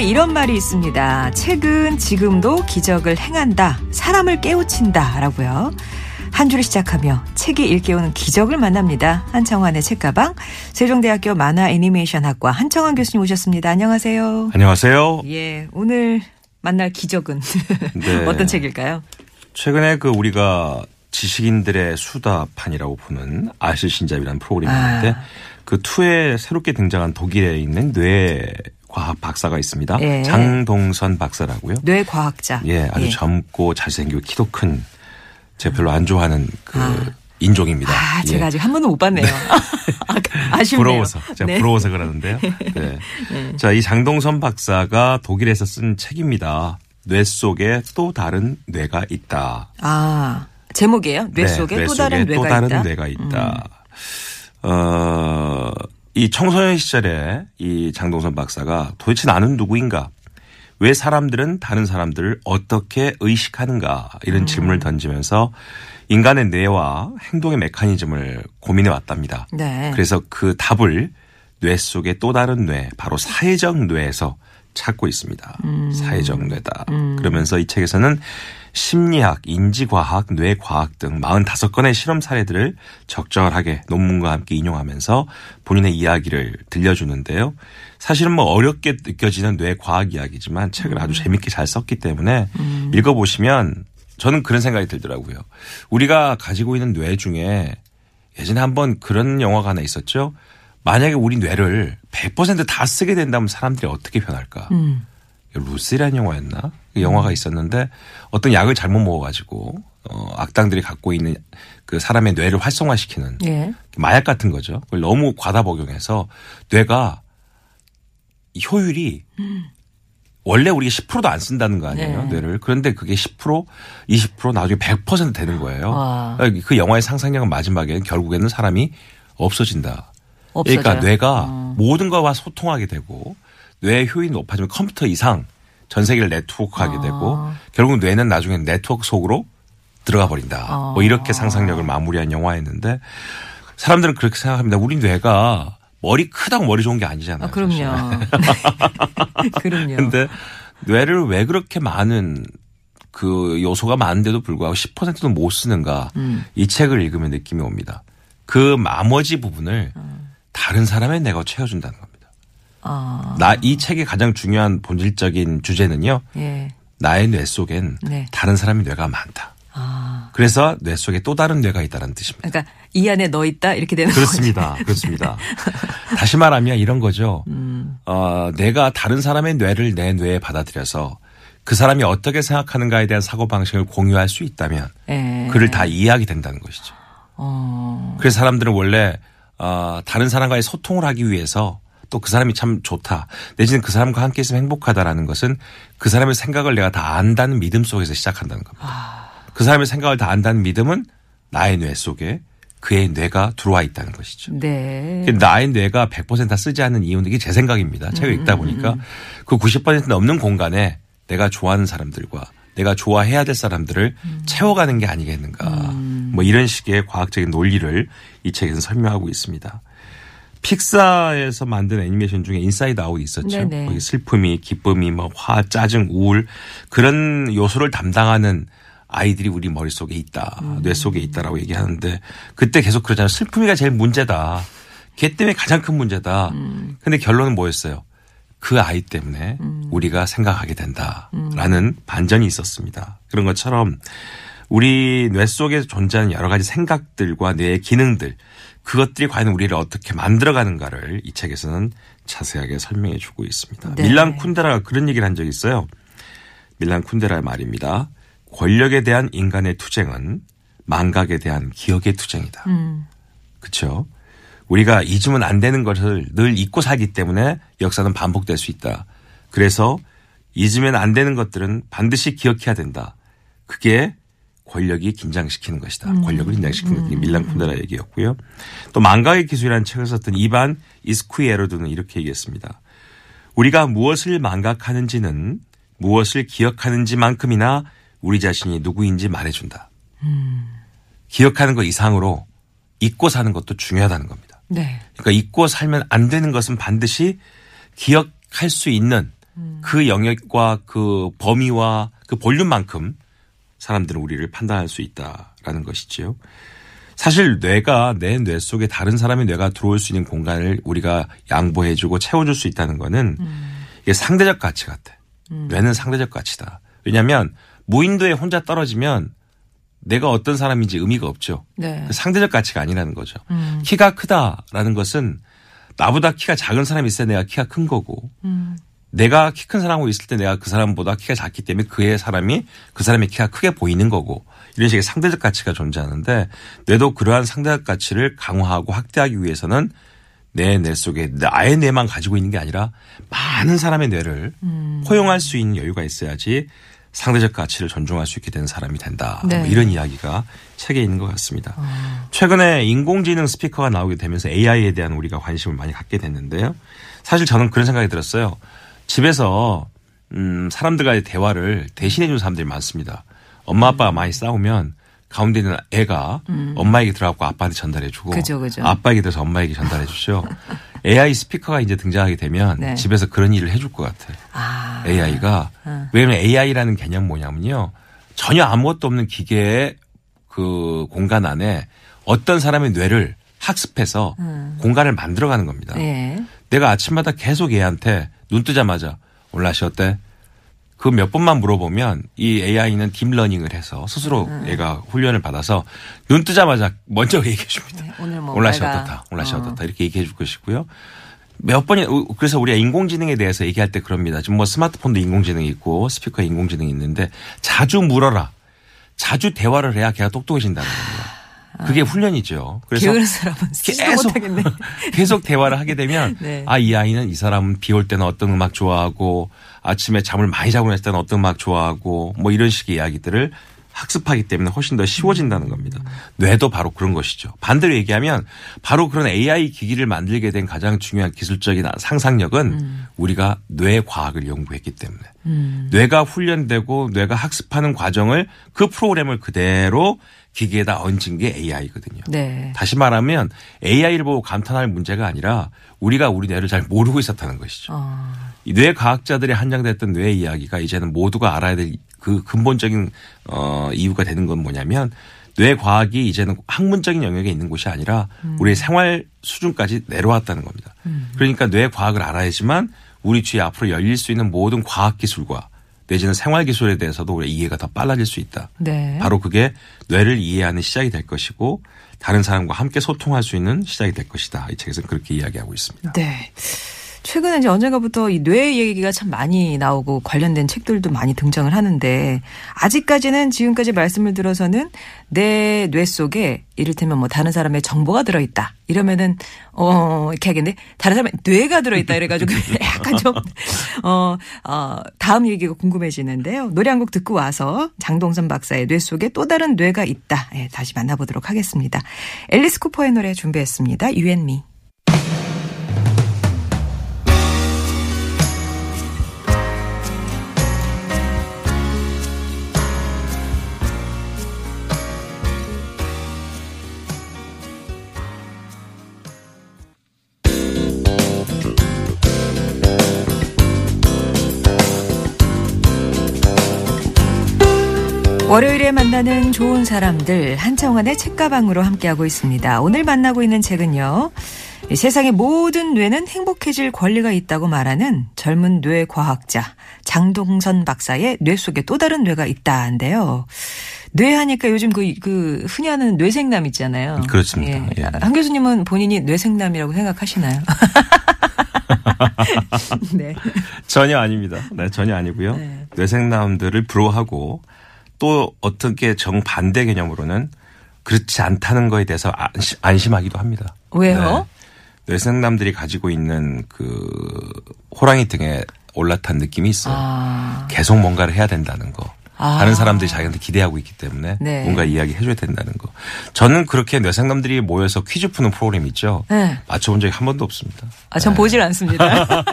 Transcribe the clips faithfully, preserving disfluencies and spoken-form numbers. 이런 말이 있습니다. 책은 지금도 기적을 행한다. 사람을 깨우친다. 라고요. 한 주를 시작하며 책이 일깨우는 기적을 만납니다. 한청환의 책가방. 세종대학교 만화 애니메이션학과 한청환 교수님 오셨습니다. 안녕하세요. 안녕하세요. 예, 오늘 만날 기적은 네. 어떤 책일까요? 최근에 그 우리가 지식인들의 수다판이라고 보는 아실신잡이라는 프로그램이 있는데 아. 그 이에 새롭게 등장한 독일에 있는 뇌 과학 박사가 있습니다. 예. 장동선 박사라고요. 뇌 과학자. 예, 아주 예. 젊고 잘생기고 키도 큰 제가 별로 안 좋아하는 그 아. 인종입니다. 아, 제가 예. 아직 한 번도 못 봤네요. 네. 아쉽네요. 부러워서 제가 네. 부러워서 그러는데요. 네. 네. 자, 이 장동선 박사가 독일에서 쓴 책입니다. 뇌 속에 또 다른 뇌가 있다. 아, 제목이에요? 뇌 속에, 네. 뇌 속에 또 다른 뇌가 있다. 또 다른 뇌가 있다. 음. 어. 이 청소년 시절에 이 장동선 박사가 도대체 나는 누구인가? 왜 사람들은 다른 사람들을 어떻게 의식하는가? 이런 음. 질문을 던지면서 인간의 뇌와 행동의 메커니즘을 고민해 왔답니다. 네. 그래서 그 답을 뇌 속의 또 다른 뇌, 바로 사회적 뇌에서 찾고 있습니다. 음. 사회적 뇌다. 음. 그러면서 이 책에서는 심리학, 인지과학, 뇌과학 등 사십오 건의 실험 사례들을 적절하게 논문과 함께 인용하면서 본인의 이야기를 들려주는데요. 사실은 뭐 어렵게 느껴지는 뇌과학 이야기지만 책을 아주 재밌게 잘 썼기 때문에 음. 읽어보시면 저는 그런 생각이 들더라고요. 우리가 가지고 있는 뇌 중에 예전에 한번 그런 영화가 하나 있었죠. 만약에 우리 뇌를 백 퍼센트 다 쓰게 된다면 사람들이 어떻게 변할까. 음. 루시라는 영화였나? 그 영화가 있었는데 어떤 약을 잘못 먹어가지고 어, 악당들이 갖고 있는 그 사람의 뇌를 활성화시키는 예. 마약 같은 거죠. 그걸 너무 과다 복용해서 뇌가 효율이 음. 원래 우리가 십 퍼센트도 안 쓴다는 거 아니에요. 네. 뇌를. 그런데 그게 십 퍼센트, 이십 퍼센트 나중에 백 퍼센트 되는 거예요. 와. 그 영화의 상상력은 마지막에 결국에는 사람이 없어진다. 없어져요. 그러니까 뇌가 음. 모든 것과 소통하게 되고 뇌의 효율이 높아지면 컴퓨터 이상 전 세계를 네트워크하게 아. 되고 결국 뇌는 나중에 네트워크 속으로 들어가 버린다. 아. 뭐 이렇게 상상력을 마무리한 영화였는데 사람들은 그렇게 생각합니다. 우리 뇌가 머리 크다고 머리 좋은 게 아니잖아요. 아, 그럼요. 그럼요. 근데 뇌를 왜 그렇게 많은 그 요소가 많은데도 불구하고 십 퍼센트도 못 쓰는가. 음. 이 책을 읽으면 느낌이 옵니다. 그 나머지 부분을 음. 다른 사람의 뇌가 채워준다는 겁니다. 아. 나, 이 책의 가장 중요한 본질적인 주제는요. 예. 나의 뇌 속엔 네. 다른 사람의 뇌가 많다. 아. 그래서 뇌 속에 또 다른 뇌가 있다는 뜻입니다. 그러니까 이 안에 너 있다 이렇게 되는 거죠. 그렇습니다. 그렇습니다. 다시 말하면 이런 거죠. 음. 어, 내가 다른 사람의 뇌를 내 뇌에 받아들여서 그 사람이 어떻게 생각하는가에 대한 사고방식을 공유할 수 있다면 예. 그를 다 이해하게 된다는 것이죠. 어. 그래서 사람들은 원래 어, 다른 사람과의 소통을 하기 위해서 또 그 사람이 참 좋다. 내지는 그 사람과 함께 있으면 행복하다라는 것은 그 사람의 생각을 내가 다 안다는 믿음 속에서 시작한다는 겁니다. 아. 그 사람의 생각을 다 안다는 믿음은 나의 뇌 속에 그의 뇌가 들어와 있다는 것이죠. 네. 나의 뇌가 백 퍼센트 다 쓰지 않는 이유는 이게 제 생각입니다. 책을 읽다 보니까 그 구십 퍼센트 넘는 공간에 내가 좋아하는 사람들과 내가 좋아해야 될 사람들을 음. 채워가는 게 아니겠는가. 음. 뭐 이런 식의 과학적인 논리를 이 책에서 설명하고 있습니다. 픽사에서 만든 애니메이션 중에 인사이드 아웃이 있었죠. 거기 슬픔이, 기쁨이, 뭐 화, 짜증, 우울 그런 요소를 담당하는 아이들이 우리 머릿속에 있다. 음. 뇌 속에 있다라고 얘기하는데 그때 계속 그러잖아요. 슬픔이가 제일 문제다. 걔 때문에 가장 큰 문제다. 음. 근데 결론은 뭐였어요? 그 아이 때문에 음. 우리가 생각하게 된다라는 음. 반전이 있었습니다. 그런 것처럼 우리 뇌 속에 존재하는 여러 가지 생각들과 뇌의 기능들, 그것들이 과연 우리를 어떻게 만들어가는가를 이 책에서는 자세하게 설명해 주고 있습니다. 네. 밀란 쿤데라가 그런 얘기를 한 적이 있어요. 밀란 쿤데라의 말입니다. 권력에 대한 인간의 투쟁은 망각에 대한 기억의 투쟁이다. 음. 그렇죠? 우리가 잊으면 안 되는 것을 늘 잊고 살기 때문에 역사는 반복될 수 있다. 그래서 잊으면 안 되는 것들은 반드시 기억해야 된다. 그게 권력이 긴장시키는 것이다. 음. 권력을 긴장시키는 것이 음. 밀란 쿤데라 얘기였고요. 또 망각의 기술이라는 책을 썼던 이반 이스쿠에로드는 이렇게 얘기했습니다. 우리가 무엇을 망각하는지는 무엇을 기억하는지만큼이나 우리 자신이 누구인지 말해준다. 음. 기억하는 것 이상으로 잊고 사는 것도 중요하다는 겁니다. 네. 그러니까 잊고 살면 안 되는 것은 반드시 기억할 수 있는 음. 그 영역과 그 범위와 그 볼륨만큼 사람들은 우리를 판단할 수 있다라는 것이지요. 사실 뇌가 내 뇌 속에 다른 사람의 뇌가 들어올 수 있는 공간을 우리가 양보해주고 채워줄 수 있다는 거는 음. 이게 상대적 가치 같아. 음. 뇌는 상대적 가치다. 왜냐하면 무인도에 혼자 떨어지면 내가 어떤 사람인지 의미가 없죠. 네. 상대적 가치가 아니라는 거죠. 음. 키가 크다라는 것은 나보다 키가 작은 사람이 있어야 내가 키가 큰 거고 음. 내가 키 큰 사람하고 있을 때 내가 그 사람보다 키가 작기 때문에 그의 사람이 그 사람의 키가 크게 보이는 거고 이런 식의 상대적 가치가 존재하는데 뇌도 그러한 상대적 가치를 강화하고 확대하기 위해서는 내 뇌 속에 나의 뇌만 가지고 있는 게 아니라 많은 사람의 뇌를 음. 포용할 수 있는 여유가 있어야지 상대적 가치를 존중할 수 있게 된 사람이 된다. 네. 뭐 이런 이야기가 책에 있는 것 같습니다. 어. 최근에 인공지능 스피커가 나오게 되면서 에이아이에 대한 우리가 관심을 많이 갖게 됐는데요. 사실 저는 그런 생각이 들었어요. 집에서 음, 사람들과의 대화를 대신해 주는 사람들이 많습니다. 엄마 아빠가 많이 싸우면 가운데 있는 애가 음. 엄마에게 들어가고 아빠한테 전달해 주고 그죠, 그죠. 아빠에게 들어서 엄마에게 전달해 주죠. 에이아이 스피커가 이제 등장하게 되면 네. 집에서 그런 일을 해줄 것 같아요. 아. 에이아이가. 아. 왜냐하면 에이아이라는 개념 뭐냐면요. 전혀 아무것도 없는 기계의 그 공간 안에 어떤 사람의 뇌를 학습해서 음. 공간을 만들어가는 겁니다. 네. 내가 아침마다 계속 얘한테 눈 뜨자마자 오늘 날씨 어때? 그 몇 번만 물어보면 이 에이아이는 딥러닝을 해서 스스로 음. 얘가 훈련을 받아서 눈 뜨자마자 먼저 얘기해 줍니다. 네, 오늘 뭐 날씨 어떻다. 오늘 날씨 어. 어떻다. 이렇게 얘기해 줄 것이고요. 몇 번이 그래서 우리가 인공지능에 대해서 얘기할 때 그럽니다. 지금 뭐 스마트폰도 인공지능이 있고 스피커 인공지능이 있는데 자주 물어라. 자주 대화를 해야 걔가 똑똑해진다는 겁니다. 그게 훈련이죠. 그래서 게으른 사람은 계속, 계속 대화를 하게 되면 네. 아, 이 아이는 이 사람은 비 올 때는 어떤 음악 좋아하고 아침에 잠을 많이 자고 났을 때는 어떤 음악 좋아하고 뭐 이런 식의 이야기들을 학습하기 때문에 훨씬 더 쉬워진다는 겁니다. 음. 뇌도 바로 그런 것이죠. 반대로 얘기하면 바로 그런 에이아이 기기를 만들게 된 가장 중요한 기술적인 상상력은 음. 우리가 뇌 과학을 연구했기 때문에 음. 뇌가 훈련되고 뇌가 학습하는 과정을 그 프로그램을 그대로 기계에다 얹은 게 에이아이거든요. 네. 다시 말하면 에이아이를 보고 감탄할 문제가 아니라 우리가 우리 뇌를 잘 모르고 있었다는 것이죠. 어. 이 뇌 과학자들이 한정됐던 뇌 이야기가 이제는 모두가 알아야 될 그 근본적인 어, 이유가 되는 건 뭐냐면 뇌 과학이 이제는 학문적인 영역에 있는 곳이 아니라 음. 우리의 생활 수준까지 내려왔다는 겁니다. 음. 그러니까 뇌 과학을 알아야지만 우리 주위에 앞으로 열릴 수 있는 모든 과학 기술과 내지는 생활기술에 대해서도 우리 이해가 더 빨라질 수 있다. 네. 바로 그게 뇌를 이해하는 시작이 될 것이고 다른 사람과 함께 소통할 수 있는 시작이 될 것이다. 이 책에서는 그렇게 이야기하고 있습니다. 네. 최근에 이제 언젠가부터 이 뇌 얘기가 참 많이 나오고 관련된 책들도 많이 등장을 하는데 아직까지는 지금까지 말씀을 들어서는 내 뇌 속에 이를테면 뭐 다른 사람의 정보가 들어있다. 이러면은 어 이렇게 하겠네. 다른 사람의 뇌가 들어있다 이래가지고 약간 좀 어, 어, 다음 얘기가 궁금해지는데요. 노래 한 곡 듣고 와서 장동선 박사의 뇌 속에 또 다른 뇌가 있다. 예, 다시 만나보도록 하겠습니다. 앨리스 쿠퍼의 노래 준비했습니다. You and Me. 월요일에 만나는 좋은 사람들 한창원의 책가방으로 함께하고 있습니다. 오늘 만나고 있는 책은요. 세상의 모든 뇌는 행복해질 권리가 있다고 말하는 젊은 뇌과학자 장동선 박사의 뇌 속에 또 다른 뇌가 있다는데요. 뇌 하니까 요즘 그, 그 흔히 하는 뇌생남 있잖아요. 그렇습니다. 예. 예. 한 교수님은 본인이 뇌생남이라고 생각하시나요? 네. 전혀 아닙니다. 네, 전혀 아니고요. 네. 뇌생남들을 부러워하고 또 어떻게 정반대 개념으로는 그렇지 않다는 거에 대해서 안심, 안심하기도 합니다. 왜요? 네. 뇌생남들이 가지고 있는 그 호랑이 등에 올라탄 느낌이 있어요. 아. 계속 뭔가를 해야 된다는 거. 아. 다른 사람들이 자기한테 기대하고 있기 때문에 네. 뭔가 이야기해줘야 된다는 거. 저는 그렇게 뇌생남들이 모여서 퀴즈 푸는 프로그램 있죠. 네. 맞춰본 적이 한 번도 없습니다. 아, 전 네. 보질 않습니다.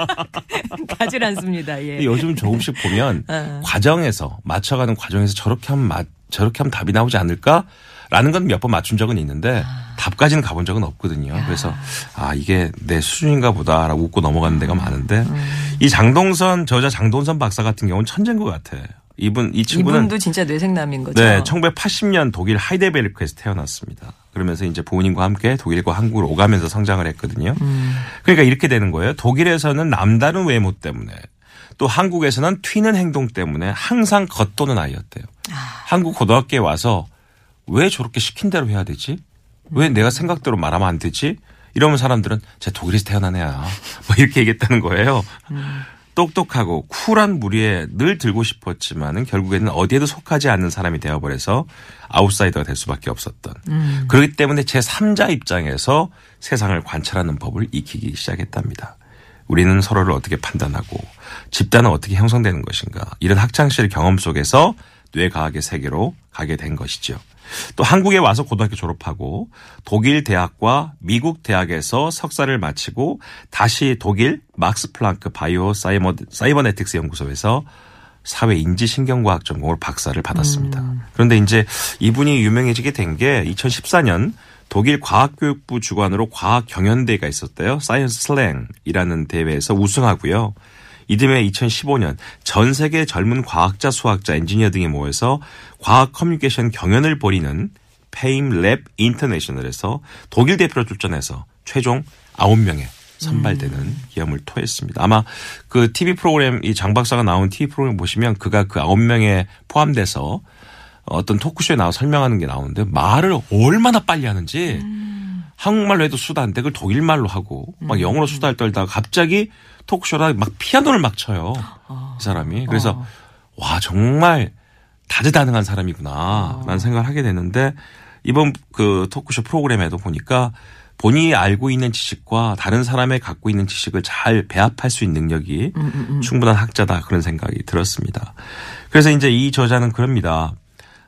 가질 않습니다. 예. 요즘 조금씩 보면 어. 과정에서 맞춰가는 과정에서 저렇게 하면 맞, 저렇게 하면 답이 나오지 않을까? 라는 건 몇 번 맞춘 적은 있는데 아. 답까지는 가본 적은 없거든요. 야. 그래서 아 이게 내 수준인가 보다라고 웃고 넘어가는 데가 많은데 음. 이 장동선 저자 장동선 박사 같은 경우는 천재인 것 같아요. 이분 이 친구는 이분도 진짜 뇌생남인 거죠. 네, 천구백팔십 년 독일 하이델베르크에서 태어났습니다. 그러면서 이제 부모님과 함께 독일과 한국을 오가면서 성장을 했거든요. 음. 그러니까 이렇게 되는 거예요. 독일에서는 남다른 외모 때문에 또 한국에서는 튀는 행동 때문에 항상 겉도는 아이였대요. 아. 한국 고등학교에 와서 왜 저렇게 시킨 대로 해야 되지? 왜 음. 내가 생각대로 말하면 안 되지? 이러면 사람들은 쟤 독일에서 태어난 애야. 뭐 이렇게 얘기했다는 거예요. 음. 똑똑하고 쿨한 무리에 늘 들고 싶었지만은 결국에는 어디에도 속하지 않는 사람이 되어버려서 아웃사이더가 될 수밖에 없었던. 음. 그렇기 때문에 제삼자 입장에서 세상을 관찰하는 법을 익히기 시작했답니다. 우리는 서로를 어떻게 판단하고 집단은 어떻게 형성되는 것인가. 이런 학창시절 경험 속에서 뇌과학의 세계로 가게 된 것이죠. 또 한국에 와서 고등학교 졸업하고 독일 대학과 미국 대학에서 석사를 마치고 다시 독일 막스플랑크 바이오 사이버, 사이버네틱스 연구소에서 사회 인지신경과학 전공을 박사를 받았습니다. 음. 그런데 이제 이분이 유명해지게 된 게 이천십사 년 독일 과학교육부 주관으로 과학 경연대회가 있었대요. 사이언스 슬랭이라는 대회에서 우승하고요. 이듬해 이천십오 년 전 세계 젊은 과학자, 수학자, 엔지니어 등이 모여서 과학 커뮤니케이션 경연을 벌이는 페임랩 인터내셔널에서 독일 대표로 출전해서 최종 아홉 명에 선발되는 음. 기염을 토했습니다. 아마 그 티비 프로그램, 이 장 박사가 나온 티비 프로그램 보시면 그가 그 아홉 명에 포함돼서 어떤 토크쇼에 나와 설명하는 게 나오는데 말을 얼마나 빨리 하는지 음. 한국말로 해도 수다인데 그걸 독일말로 하고 막 영어로 수다를 떨다가 갑자기 토크쇼라 막 피아노를 막 쳐요. 어. 이 사람이. 그래서 어. 와 정말 다재다능한 사람이구나 라는 어. 생각을 하게 됐는데 이번 그 토크쇼 프로그램에도 보니까 본인이 알고 있는 지식과 다른 사람의 갖고 있는 지식을 잘 배합할 수 있는 능력이 음, 음, 음. 충분한 학자다 그런 생각이 들었습니다. 그래서 이제 이 저자는 그럽니다.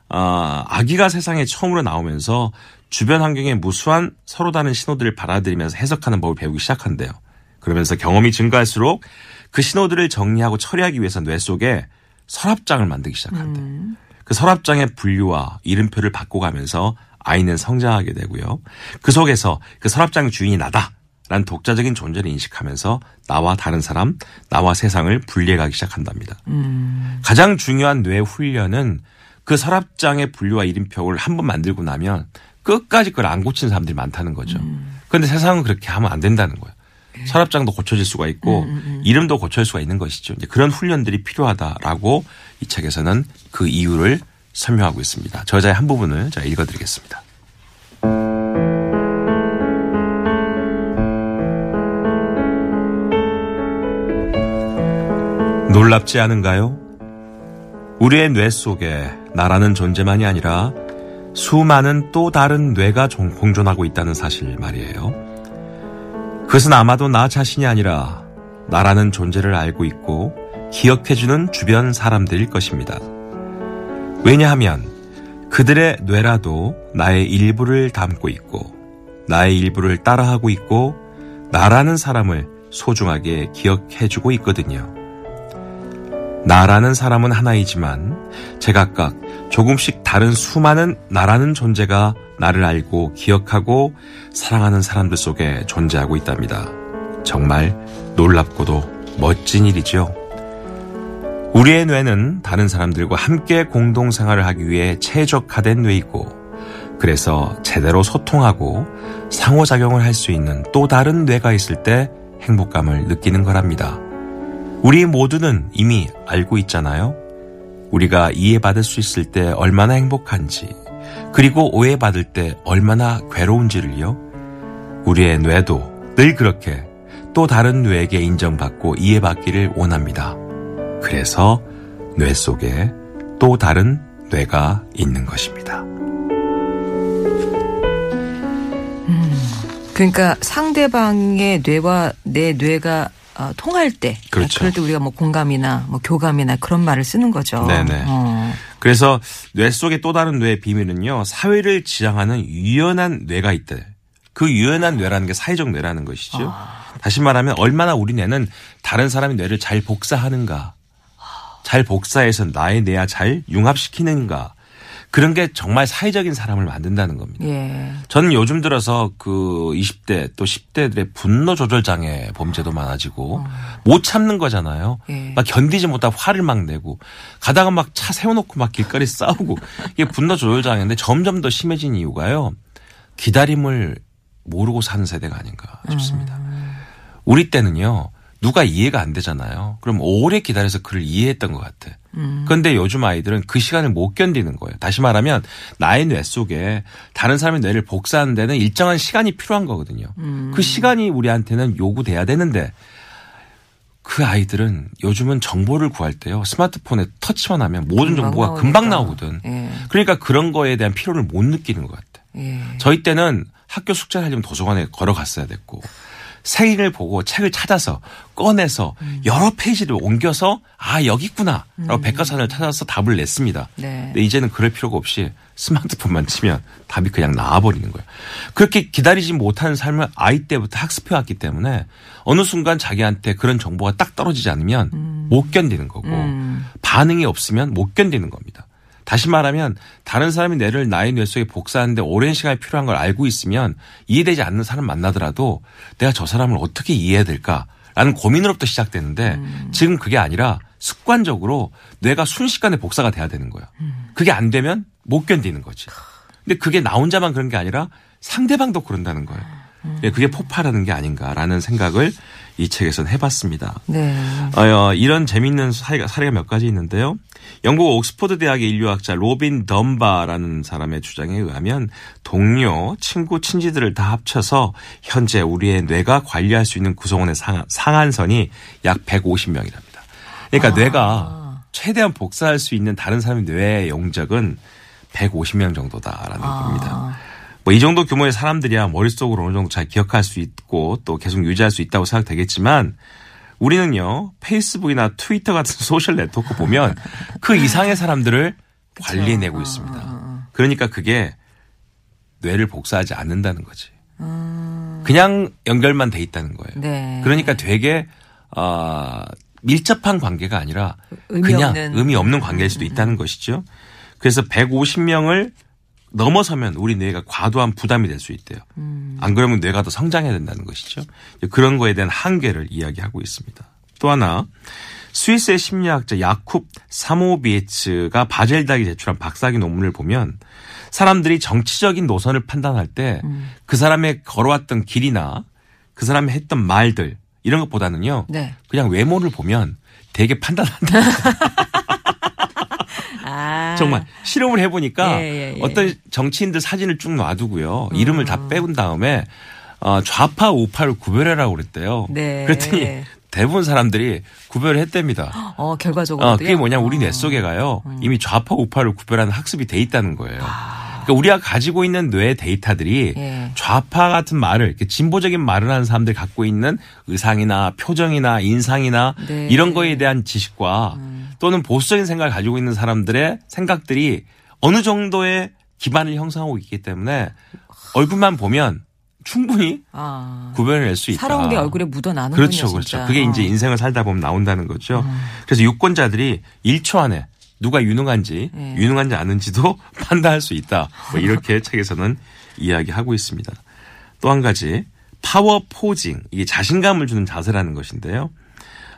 아, 아기가 세상에 처음으로 나오면서 주변 환경의 무수한 서로 다른 신호들을 받아들이면서 해석하는 법을 배우기 시작한대요. 그러면서 경험이 증가할수록 그 신호들을 정리하고 처리하기 위해서 뇌 속에 서랍장을 만들기 시작한대요. 음. 그 서랍장의 분류와 이름표를 바꿔가면서 아이는 성장하게 되고요. 그 속에서 그 서랍장 주인이 나다라는 독자적인 존재를 인식하면서 나와 다른 사람, 나와 세상을 분리해가기 시작한답니다. 음. 가장 중요한 뇌 훈련은 그 서랍장의 분류와 이름표를 한번 만들고 나면 끝까지 그걸 안 고치는 사람들이 많다는 거죠. 음. 그런데 세상은 그렇게 하면 안 된다는 거예요. 서랍장도 고쳐질 수가 있고 음, 음, 음. 이름도 고쳐질 수가 있는 것이죠. 이제 그런 훈련들이 필요하다라고 이 책에서는 그 이유를 설명하고 있습니다. 저자의 한 부분을 제가 읽어드리겠습니다. 놀랍지 않은가요? 우리의 뇌 속에 나라는 존재만이 아니라 수많은 또 다른 뇌가 공존하고 있다는 사실 말이에요. 그것은 아마도 나 자신이 아니라 나라는 존재를 알고 있고 기억해주는 주변 사람들일 것입니다. 왜냐하면 그들의 뇌라도 나의 일부를 담고 있고 나의 일부를 따라하고 있고 나라는 사람을 소중하게 기억해주고 있거든요. 나라는 사람은 하나이지만 제각각 조금씩 다른 수많은 나라는 존재가 나를 알고 기억하고 사랑하는 사람들 속에 존재하고 있답니다. 정말 놀랍고도 멋진 일이죠. 우리의 뇌는 다른 사람들과 함께 공동생활을 하기 위해 최적화된 뇌이고 그래서 제대로 소통하고 상호작용을 할 수 있는 또 다른 뇌가 있을 때 행복감을 느끼는 거랍니다. 우리 모두는 이미 알고 있잖아요. 우리가 이해받을 수 있을 때 얼마나 행복한지, 그리고 오해받을 때 얼마나 괴로운지를요. 우리의 뇌도 늘 그렇게 또 다른 뇌에게 인정받고 이해받기를 원합니다. 그래서 뇌 속에 또 다른 뇌가 있는 것입니다. 음, 그러니까 상대방의 뇌와 내 뇌가 어, 통할 때, 그렇죠. 그럴 때 우리가 뭐 공감이나 뭐 교감이나 그런 말을 쓰는 거죠. 네네. 어. 그래서 뇌 속의 또 다른 뇌의 비밀은요, 사회를 지향하는 유연한 뇌가 있대. 그 유연한 뇌라는 게 사회적 뇌라는 것이죠. 아. 다시 말하면 얼마나 우리 뇌는 다른 사람의 뇌를 잘 복사하는가, 잘 복사해서 나의 뇌와 잘 융합시키는가, 그런 게 정말 사회적인 사람을 만든다는 겁니다. 예. 저는 요즘 들어서 그 이십 대 또 십 대들의 분노 조절 장애 범죄도 많아지고 어. 못 참는 거잖아요. 예. 막 견디지 못하고 화를 막 내고 가다가 막 차 세워놓고 막 길거리 싸우고 이게 분노 조절 장애인데 점점 더 심해진 이유가요, 기다림을 모르고 사는 세대가 아닌가 싶습니다. 음. 우리 때는요, 누가 이해가 안 되잖아요. 그럼 오래 기다려서 그를 이해했던 것 같아. 음. 그런데 요즘 아이들은 그 시간을 못 견디는 거예요. 다시 말하면 나의 뇌 속에 다른 사람의 뇌를 복사하는 데는 일정한 시간이 필요한 거거든요. 음. 그 시간이 우리한테는 요구돼야 되는데 그 아이들은 요즘은 정보를 구할 때요, 스마트폰에 터치만 하면 모든 금방 정보가 나오니까. 금방 나오거든. 예. 그러니까 그런 거에 대한 피로를 못 느끼는 것 같아. 예. 저희 때는 학교 숙제를 하려면 도서관에 걸어갔어야 됐고, 책을 보고 책을 찾아서 꺼내서 음. 여러 페이지를 옮겨서 아 여기 있구나 라고 음. 백과사전을 찾아서 답을 냈습니다. 네. 근데 이제는 그럴 필요가 없이 스마트폰만 치면 답이 그냥 나와버리는 거예요. 그렇게 기다리지 못하는 삶을 아이 때부터 학습해왔기 때문에 어느 순간 자기한테 그런 정보가 딱 떨어지지 않으면 음. 못 견디는 거고 음. 반응이 없으면 못 견디는 겁니다. 다시 말하면 다른 사람이 뇌를 나의 뇌 속에 복사하는데 오랜 시간이 필요한 걸 알고 있으면 이해되지 않는 사람 만나더라도 내가 저 사람을 어떻게 이해해야 될까라는 고민으로부터 시작되는데 음. 지금 그게 아니라 습관적으로 뇌가 순식간에 복사가 돼야 되는 거야. 음. 그게 안 되면 못 견디는 거지. 근데 그게 나 혼자만 그런 게 아니라 상대방도 그런다는 거예요. 음. 그게 폭발하는 게 아닌가라는 생각을 이 책에서는 해봤습니다. 네. 어, 이런 재미있는 사례가, 사례가 몇 가지 있는데요. 영국 옥스퍼드 대학의 인류학자 로빈 덤바라는 사람의 주장에 의하면 동료, 친구, 친지들을 다 합쳐서 현재 우리의 뇌가 관리할 수 있는 구성원의 상, 상한선이 약 백오십 명이랍니다. 그러니까 아. 뇌가 최대한 복사할 수 있는 다른 사람의 뇌의 용적은 백오십 명 정도다라는 아. 겁니다. 뭐 이 정도 규모의 사람들이야 머릿속으로 어느 정도 잘 기억할 수 있고 또 계속 유지할 수 있다고 생각되겠지만 우리는요, 페이스북이나 트위터 같은 소셜 네트워크 보면 그 이상의 사람들을 그쵸. 관리해내고 있습니다. 그러니까 그게 뇌를 복사하지 않는다는 거지. 음. 그냥 연결만 돼 있다는 거예요. 네. 그러니까 되게 어, 밀접한 관계가 아니라 의미 그냥 없는. 의미 없는 관계일 수도 있다는 것이죠. 그래서 백오십 명을 넘어서면 우리 뇌가 과도한 부담이 될 수 있대요. 음. 안 그러면 뇌가 더 성장해야 된다는 것이죠. 그런 거에 대한 한계를 이야기하고 있습니다. 또 하나, 스위스의 심리학자 야쿱 사모비에츠가 바젤닥이 제출한 박사학위 논문을 보면 사람들이 정치적인 노선을 판단할 때 그 음. 사람의 걸어왔던 길이나 그 사람이 했던 말들 이런 것보다는요. 네. 그냥 외모를 보면 되게 판단한다. 아. 정말 실험을 해보니까 예, 예, 예. 어떤 정치인들 사진을 쭉 놔두고요. 이름을 음. 다 빼온 다음에 좌파 우파를 구별해라고 그랬대요. 네. 그랬더니 대부분 사람들이 구별을 했답니다. 어, 결과적으로. 어, 그게 뭐냐, 우리 뇌 속에가요. 음. 이미 좌파 우파를 구별하는 학습이 돼 있다는 거예요. 아. 그러니까 우리가 가지고 있는 뇌의 데이터들이 예. 좌파 같은 말을, 진보적인 말을 하는 사람들이 갖고 있는 의상이나 표정이나 인상이나 네. 이런 거에 대한 지식과 음. 또는 보수적인 생각을 가지고 있는 사람들의 생각들이 어느 정도의 기반을 형성하고 있기 때문에 얼굴만 보면 충분히 아, 구별해낼 수 있다. 살아온 게 얼굴에 묻어나는 거죠. 그렇죠. 그렇죠. 진짜. 그게 이제 인생을 살다 보면 나온다는 거죠. 음. 그래서 유권자들이 일 초 안에 누가 유능한지 예. 유능한지 아닌지도 판단할 수 있다. 뭐 이렇게 책에서는 이야기하고 있습니다. 또 한 가지, 파워 포징. 이게 자신감을 주는 자세라는 것인데요.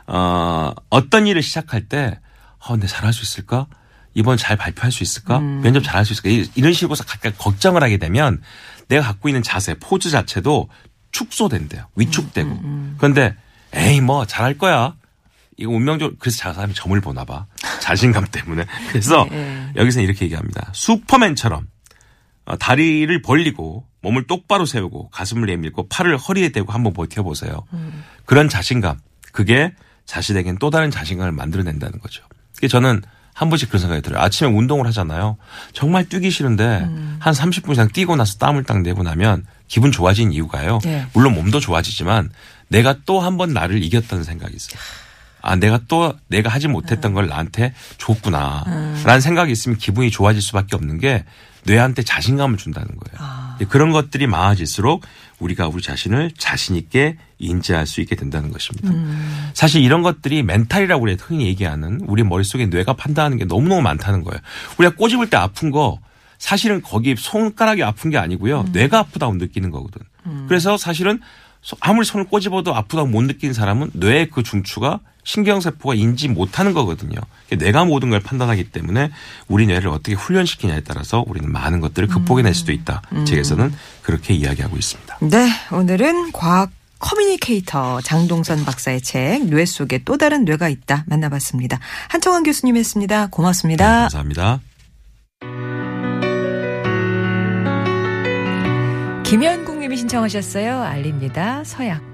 어, 어떤 일을 시작할 때 어, 내 잘할 수 있을까? 이번 잘 발표할 수 있을까? 음. 면접 잘할 수 있을까? 이런 식으로서 각각 걱정을 하게 되면 내가 갖고 있는 자세, 포즈 자체도 축소된대요. 위축되고. 음, 음, 음. 그런데 에이 뭐 잘할 거야. 이거 운명적으로. 그래서 사람이 점을 보나 봐. 자신감 때문에. 그래서 네, 네. 여기서는 이렇게 얘기합니다. 슈퍼맨처럼 다리를 벌리고 몸을 똑바로 세우고 가슴을 내밀고 팔을 허리에 대고 한번 버텨보세요. 음. 그런 자신감. 그게 자신에겐 또 다른 자신감을 만들어낸다는 거죠. 그게 저는 한 번씩 그런 생각이 들어요. 아침에 운동을 하잖아요. 정말 뛰기 싫은데 음. 한 삼십 분 이상 뛰고 나서 땀을 딱 내고 나면 기분 좋아진 이유가요. 네. 물론 몸도 좋아지지만 내가 또 한 번 나를 이겼다는 생각이 있어요. 아, 내가 또 내가 하지 못했던 음. 걸 나한테 줬구나 음. 라는 생각이 있으면 기분이 좋아질 수밖에 없는 게 뇌한테 자신감을 준다는 거예요. 아. 그런 것들이 많아질수록 우리가 우리 자신을 자신 있게 인지할 수 있게 된다는 것입니다. 음. 사실 이런 것들이 멘탈이라고 우리가 흔히 얘기하는 우리 머릿속에 뇌가 판단하는 게 너무너무 많다는 거예요. 우리가 꼬집을 때 아픈 거 사실은 거기 손가락이 아픈 게 아니고요. 음. 뇌가 아프다고 느끼는 거거든. 음. 그래서 사실은 아무리 손을 꼬집어도 아프다고 못 느끼는 사람은 뇌의 그 중추가 신경세포가 인지 못하는 거거든요. 뇌가 모든 걸 판단하기 때문에 우리 뇌를 어떻게 훈련시키냐에 따라서 우리는 많은 것들을 극복해낼 수도 있다. 음. 책에서는 그렇게 이야기하고 있습니다. 네. 오늘은 과학 커뮤니케이터 장동선 박사의 책 뇌 속에 또 다른 뇌가 있다 만나봤습니다. 한청원 교수님 했습니다. 고맙습니다. 네, 감사합니다. 김현국님이 신청하셨어요. 알립니다. 서약.